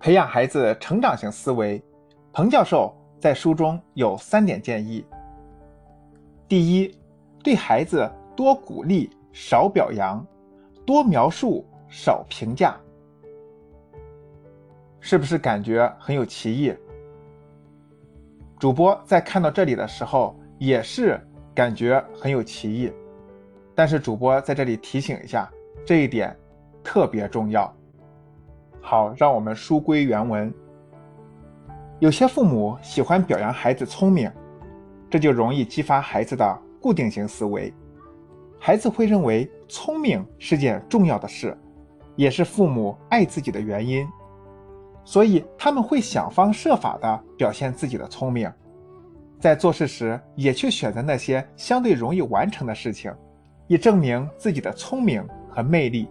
培养孩子成长型思维，彭教授在书中有3点建议。第一，对孩子多鼓励，少表扬，多描述，少评价。是不是感觉很有歧义？主播在看到这里的时候也是感觉很有歧义，但是主播在这里提醒一下，这一点特别重要。好，让我们书归原文。有些父母喜欢表扬孩子聪明，这就容易激发孩子的固定型思维。孩子会认为聪明是件重要的事，也是父母爱自己的原因，所以他们会想方设法地表现自己的聪明，在做事时也去选择那些相对容易完成的事情，以证明自己的聪明和魅力。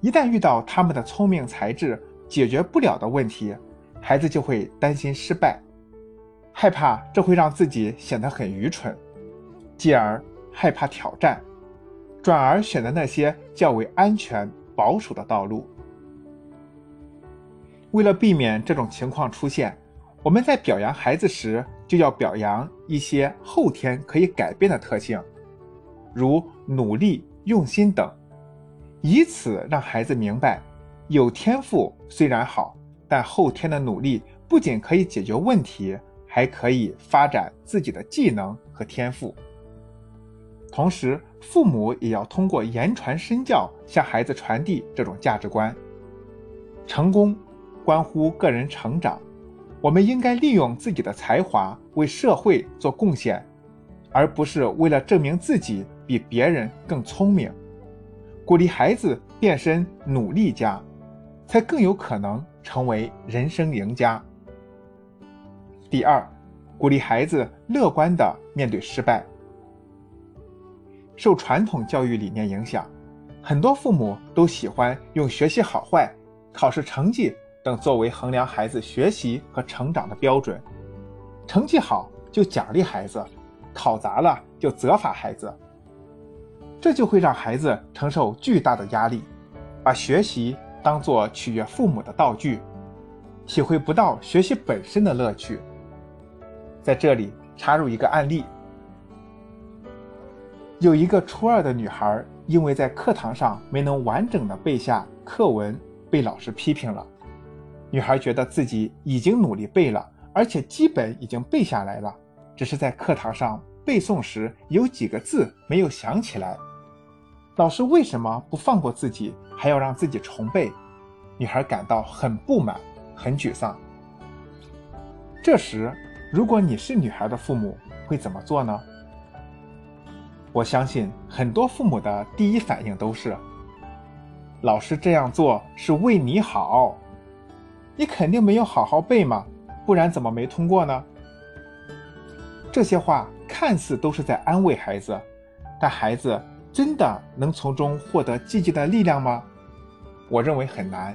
一旦遇到他们的聪明才智解决不了的问题，孩子就会担心失败，害怕这会让自己显得很愚蠢，继而害怕挑战，转而选择那些较为安全保守的道路。为了避免这种情况出现，我们在表扬孩子时就要表扬一些后天可以改变的特性，如努力、用心等，以此让孩子明白，有天赋虽然好，但后天的努力不仅可以解决问题，还可以发展自己的技能和天赋。同时，父母也要通过言传身教向孩子传递这种价值观。成功关乎个人成长，我们应该利用自己的才华为社会做贡献，而不是为了证明自己比别人更聪明。鼓励孩子变身努力家，才更有可能成为人生赢家。第二，鼓励孩子乐观地面对失败。受传统教育理念影响，很多父母都喜欢用学习好坏、考试成绩等作为衡量孩子学习和成长的标准。成绩好就奖励孩子，考砸了就责罚孩子，这就会让孩子承受巨大的压力，把学习当作取悦父母的道具，体会不到学习本身的乐趣。在这里插入一个案例，有一个初2的女孩，因为在课堂上没能完整的背下课文，被老师批评了。女孩觉得自己已经努力背了，而且基本已经背下来了，只是在课堂上背诵时有几个字没有想起来。老师为什么不放过自己，还要让自己重背？女孩感到很不满，很沮丧。这时，如果你是女孩的父母，会怎么做呢？我相信很多父母的第一反应都是，老师这样做是为你好，你肯定没有好好背嘛，不然怎么没通过呢？这些话看似都是在安慰孩子，但孩子真的能从中获得积极的力量吗？我认为很难。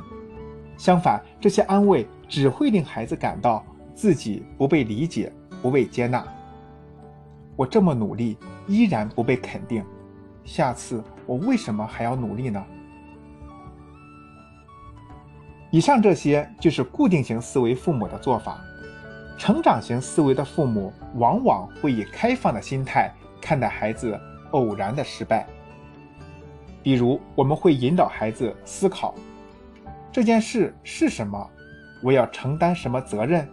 相反，这些安慰只会令孩子感到自己不被理解，不被接纳。我这么努力依然不被肯定，下次我为什么还要努力呢？以上这些就是固定型思维父母的做法。成长型思维的父母往往会以开放的心态看待孩子偶然的失败。比如，我们会引导孩子思考，这件事是什么？我要承担什么责任？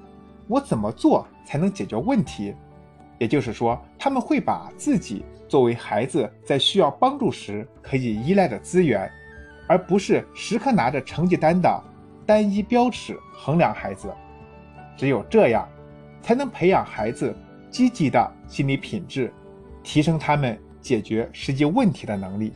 我怎么做才能解决问题？也就是说，他们会把自己作为孩子在需要帮助时可以依赖的资源，而不是时刻拿着成绩单的单一标尺衡量孩子。只有这样，才能培养孩子积极的心理品质，提升他们解决实际问题的能力。